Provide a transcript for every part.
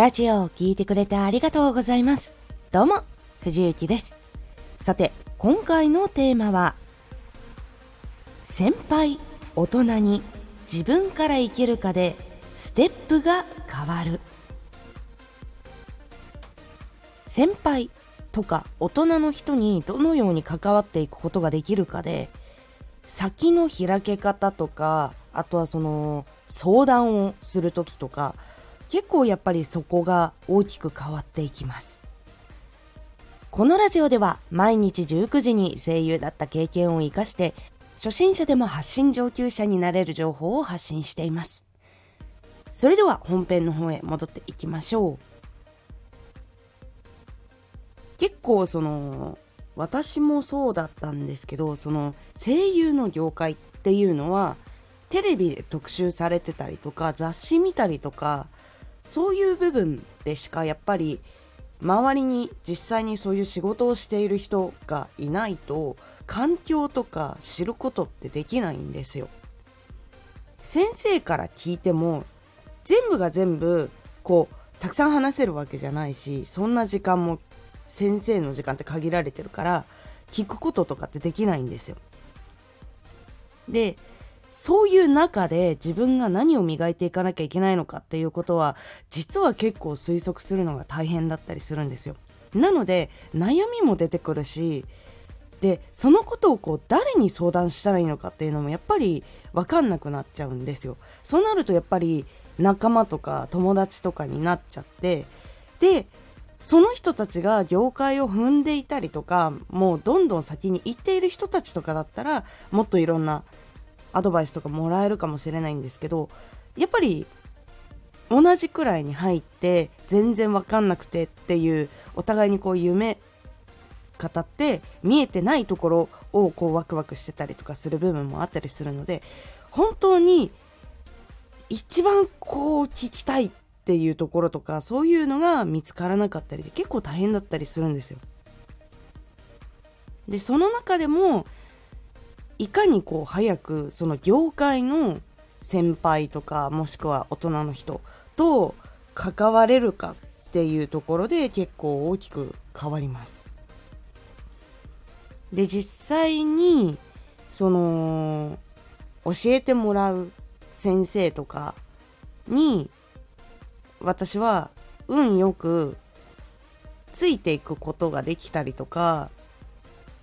ラジオを聞いてくれてありがとうございます。どうも、藤幸です。さて、今回のテーマは、先輩、大人に自分から生きるかでステップが変わる。先輩とか大人の人にどのように関わっていくことができるかで、先の開け方とか、あとはその相談をするときとか、結構やっぱりそこが大きく変わっていきます。このラジオでは毎日19時に声優だった経験を生かして、初心者でも発信上級者になれる情報を発信しています。それでは本編の方へ戻っていきましょう。結構私もそうだったんですけど、声優の業界っていうのはテレビで特集されてたりとか、雑誌見たりとか、そういう部分でしかやっぱり周りに実際にそういう仕事をしている人がいないと、環境とか知ることってできないんですよ。先生から聞いても全部が全部たくさん話せるわけじゃないし、そんな時間も先生の時間って限られてるから、聞くこととかってできないんですよ。で、そういう中で自分が何を磨いていかなきゃいけないのかっていうことは、実は結構推測するのが大変だったりするんですよ。なので悩みも出てくるし、でそのことを誰に相談したらいいのかっていうのもやっぱり分かんなくなっちゃうんですよ。そうなるとやっぱり仲間とか友達とかになっちゃって、でその人たちが業界を踏んでいたりとか、もうどんどん先に行っている人たちとかだったら、もっといろんなアドバイスとかもらえるかもしれないんですけど、やっぱり同じくらいに入って全然分かんなくてっていう、お互いに夢語って見えてないところをワクワクしてたりとかする部分もあったりするので、本当に一番聞きたいっていうところとか、そういうのが見つからなかったりで結構大変だったりするんですよ。でその中でもいかに早くその業界の先輩とか、もしくは大人の人と関われるかっていうところで結構大きく変わります。で実際に教えてもらう先生とかに、私は運よくついていくことができたりとか、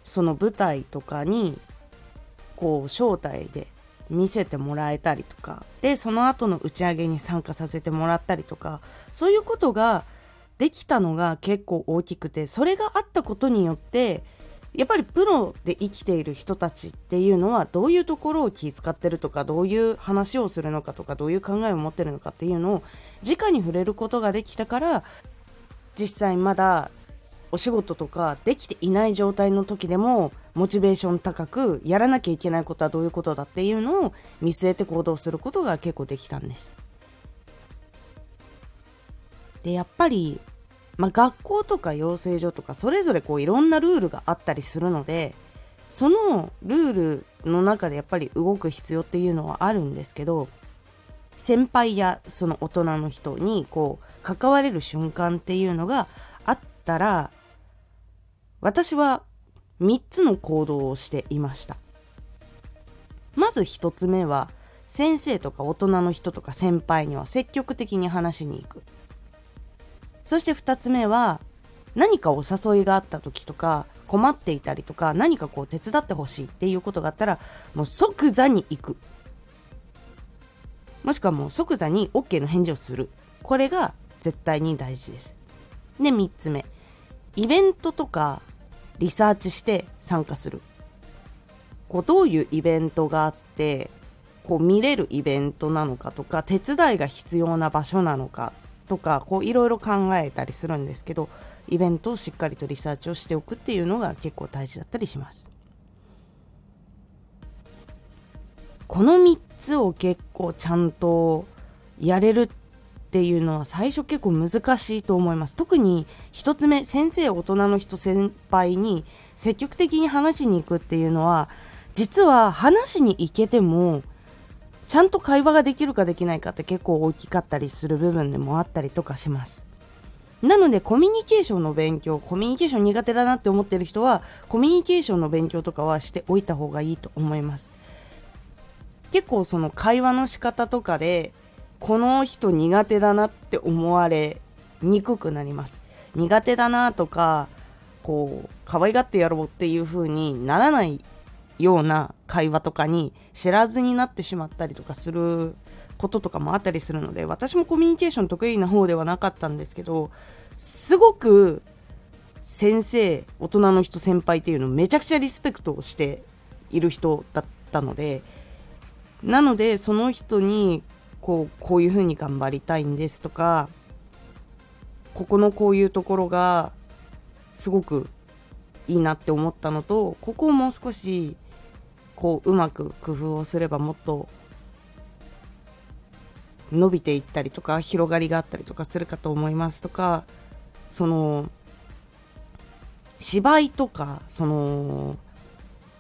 その舞台とかに招待で見せてもらえたりとかで、その後の打ち上げに参加させてもらったりとか、そういうことができたのが結構大きくて、それがあったことによってやっぱりプロで生きている人たちっていうのは、どういうところを気遣ってるとか、どういう話をするのかとか、どういう考えを持ってるのかっていうのを直に触れることができたから、実際まだお仕事とかできていない状態の時でもモチベーション高く、やらなきゃいけないことはどういうことだっていうのを見据えて行動することが結構できたんです。でやっぱり、学校とか養成所とか、それぞれいろんなルールがあったりするので、そのルールの中でやっぱり動く必要っていうのはあるんですけど、先輩やその大人の人に関われる瞬間っていうのがあったら、私は3つの行動をしていました。まず1つ目は、先生とか大人の人とか先輩には積極的に話しに行く。そして2つ目は、何かお誘いがあった時とか、困っていたりとか、何か手伝ってほしいっていうことがあったら、もう即座に行く、もしくはもう即座に OK の返事をする。これが絶対に大事です。で3つ目、イベントとかリサーチして参加する。どういうイベントがあって、見れるイベントなのかとか、手伝いが必要な場所なのかとか、いろいろ考えたりするんですけど、イベントをしっかりとリサーチをしておくっていうのが結構大事だったりします。この3つを結構ちゃんとやれるっていうのは、最初結構難しいと思います。特に1つ目、先生、大人の人、先輩に積極的に話しに行くっていうのは、実は話しに行けてもちゃんと会話ができるかできないかって結構大きかったりする部分でもあったりとかします。なのでコミュニケーションの勉強、コミュニケーション苦手だなって思ってる人はコミュニケーションの勉強とかはしておいた方がいいと思います。結構その会話の仕方とかでこの人苦手だなって思われにくくなります。苦手だなとかこう可愛がってやろうっていう風にならないような会話とかに知らずになってしまったりとかすることとかもあったりするので、私もコミュニケーション得意な方ではなかったんですけど、すごく先生、大人の人、先輩っていうのをめちゃくちゃリスペクトをしている人だったので、なのでその人にこういう風に頑張りたいんですとか、ここのこういうところがすごくいいなって思ったのと、ここをもう少しうまく工夫をすればもっと伸びていったりとか広がりがあったりとかするかと思いますとか、その芝居とかその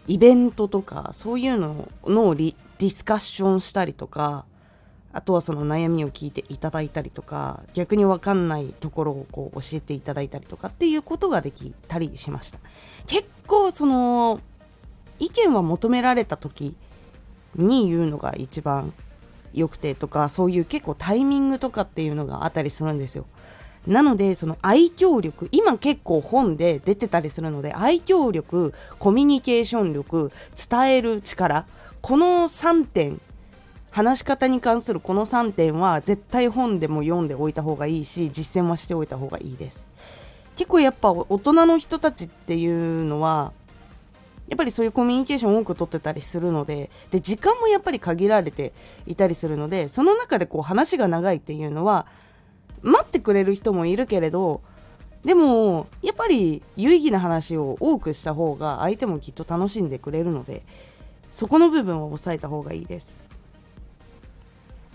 イベントとかそういうののディスカッションしたりとか、あとはその悩みを聞いていただいたりとか、逆に分かんないところを教えていただいたりとかっていうことができたりしました。結構その意見は求められた時に言うのが一番よくてとか、そういう結構タイミングとかっていうのがあったりするんですよ。なのでその愛嬌力、今結構本で出てたりするので、愛嬌力、コミュニケーション力、伝える力、この3点、話し方に関するこの3点は絶対本でも読んでおいた方がいいし、実践はしておいた方がいいです。結構やっぱ大人の人たちっていうのはやっぱりそういうコミュニケーションを多く取ってたりするので、で時間もやっぱり限られていたりするので、その中で話が長いっていうのは待ってくれる人もいるけれど、でもやっぱり有意義な話を多くした方が相手もきっと楽しんでくれるので、そこの部分を抑えた方がいいです。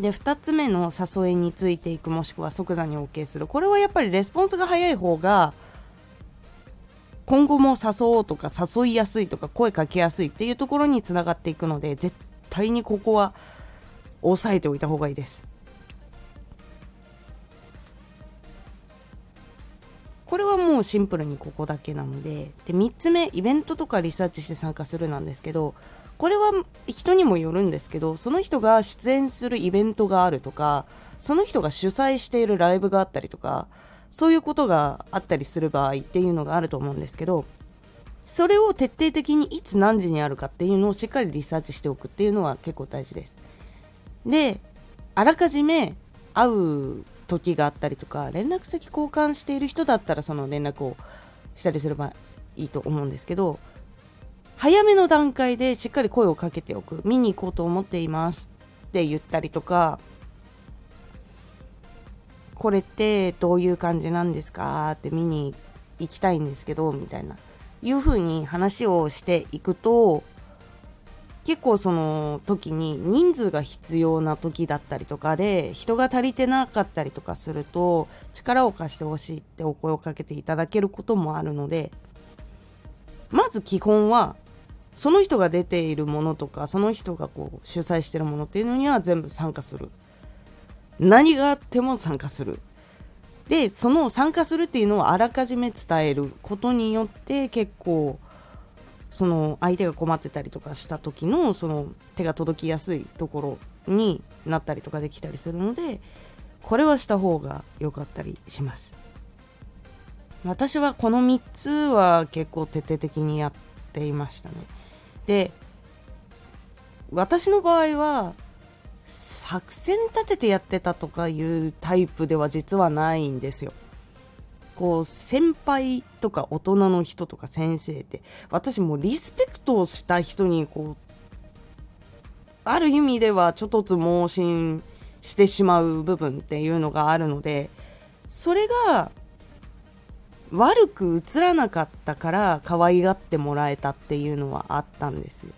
で2つ目の誘いについていく、もしくは即座に OK する、これはやっぱりレスポンスが早い方が今後も誘おうとか誘いやすいとか声かけやすいっていうところにつながっていくので、絶対にここは抑えておいた方がいいです。これはもうシンプルにここだけなので。で3つ目、イベントとかリサーチして参加するなんですけど、これは人にもよるんですけど、その人が出演するイベントがあるとか、その人が主催しているライブがあったりとか、そういうことがあったりする場合っていうのがあると思うんですけど、それを徹底的にいつ何時にあるかっていうのをしっかりリサーチしておくっていうのは結構大事です。で、あらかじめ会う時があったりとか、連絡先交換している人だったらその連絡をしたりすればいいと思うんですけど、早めの段階でしっかり声をかけておく。見に行こうと思っていますって言ったりとか、これってどういう感じなんですかって、見に行きたいんですけどみたいないう風に話をしていくと、結構その時に人数が必要な時だったりとかで人が足りてなかったりとかすると、力を貸してほしいってお声をかけていただけることもあるので、まず基本はその人が出ているものとか、その人が主催しているものっていうのには全部参加する。何があっても参加する。でその参加するっていうのをあらかじめ伝えることによって、結構その相手が困ってたりとかした時のその手が届きやすいところになったりとかできたりするので、これはした方が良かったりします。私はこの3つは結構徹底的にやっていましたね。で私の場合は作戦立ててやってたとかいうタイプでは実はないんですよ。先輩とか大人の人とか先生って、私もリスペクトをした人にある意味ではちょっとずつ盲信してしまう部分っていうのがあるので、それが悪く映らなかったから可愛がってもらえたっていうのはあったんですよ。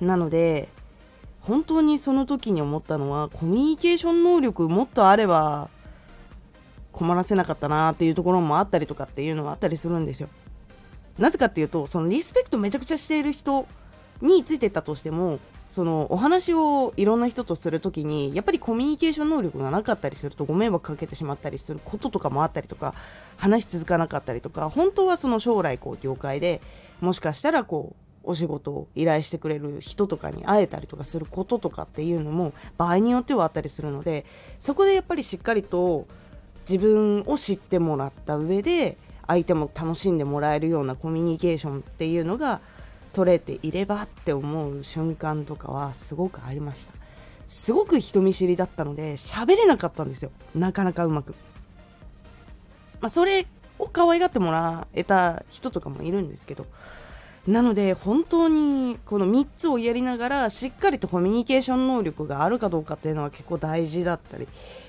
なので本当にその時に思ったのは、コミュニケーション能力もっとあれば困らせなかったなっていうところもあったりとかっていうのはあったりするんですよ。なぜかっていうと、そのリスペクトめちゃくちゃしている人についてったとしても、そのお話をいろんな人とするときにやっぱりコミュニケーション能力がなかったりするとご迷惑かけてしまったりすることとかもあったりとか、話し続かなかったりとか、本当はその将来こう業界でもしかしたらこうお仕事を依頼してくれる人とかに会えたりとかすることとかっていうのも場合によってはあったりするので、そこでやっぱりしっかりと自分を知ってもらった上で相手も楽しんでもらえるようなコミュニケーションっていうのが取れていればって思う瞬間とかはすごくありました。すごく人見知りだったので喋れなかったんですよ、なかなかうまく、それを可愛がってもらえた人とかもいるんですけど、なので本当にこの3つをやりながらしっかりとコミュニケーション能力があるかどうかっていうのは結構大事だったり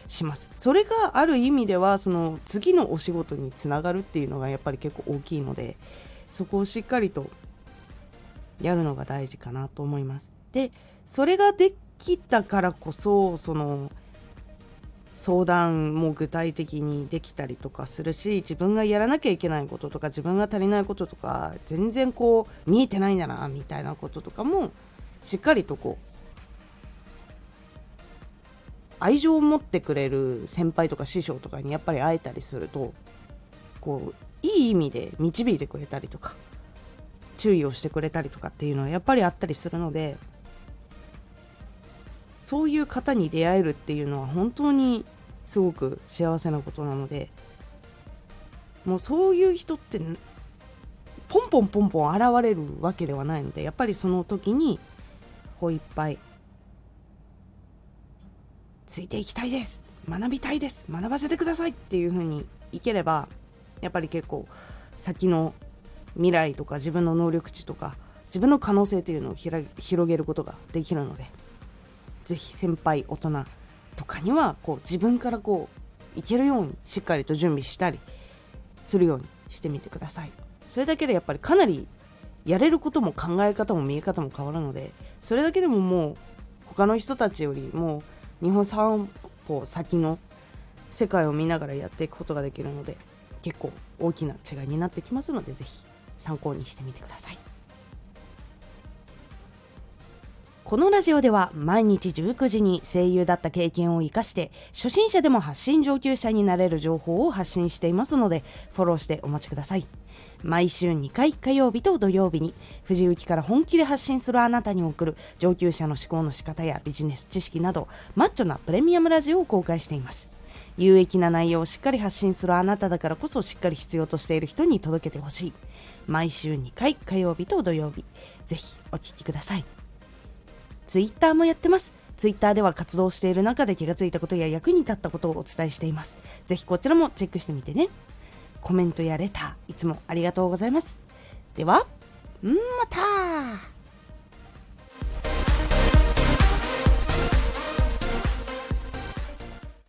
します。それがある意味ではその次のお仕事につながるっていうのがやっぱり結構大きいので、そこをしっかりとやるのが大事かなと思います。で、それができたからこそ、その相談も具体的にできたりとかするし、自分がやらなきゃいけないこととか自分が足りないこととか全然こう見えてないんだなみたいなこととかもしっかりとこう愛情を持ってくれる先輩とか師匠とかにやっぱり会えたりするとこういい意味で導いてくれたりとか注意をしてくれたりとかっていうのはやっぱりあったりするので、そういう方に出会えるっていうのは本当にすごく幸せなことなので、もうそういう人ってポンポンポンポン現れるわけではないので、やっぱりその時にこういっぱいついていきたいです、学びたいです、学ばせてくださいっていう風にいければ、やっぱり結構先の未来とか自分の能力値とか自分の可能性というのを広げることができるので、ぜひ先輩大人とかにはこう自分からこういけるようにしっかりと準備したりするようにしてみてください。それだけでやっぱりかなりやれることも考え方も見え方も変わるので、それだけでももう他の人たちよりも日本3歩先の世界を見ながらやっていくことができるので、結構大きな違いになってきますので、ぜひ参考にしてみてください。このラジオでは毎日19時に声優だった経験を生かして初心者でも発信上級者になれる情報を発信していますので、フォローしてお待ちください。毎週2回火曜日と土曜日に藤雪から本気で発信するあなたに送る上級者の思考の仕方やビジネス知識などマッチョなプレミアムラジオを公開しています。有益な内容をしっかり発信するあなただからこそしっかり必要としている人に届けてほしい。毎週2回火曜日と土曜日、ぜひお聞きください。ツイッターもやってます。ツイッターでは活動している中で気がついたことや役に立ったことをお伝えしています。ぜひこちらもチェックしてみてね。コメントやレターいつもありがとうございます。ではまた。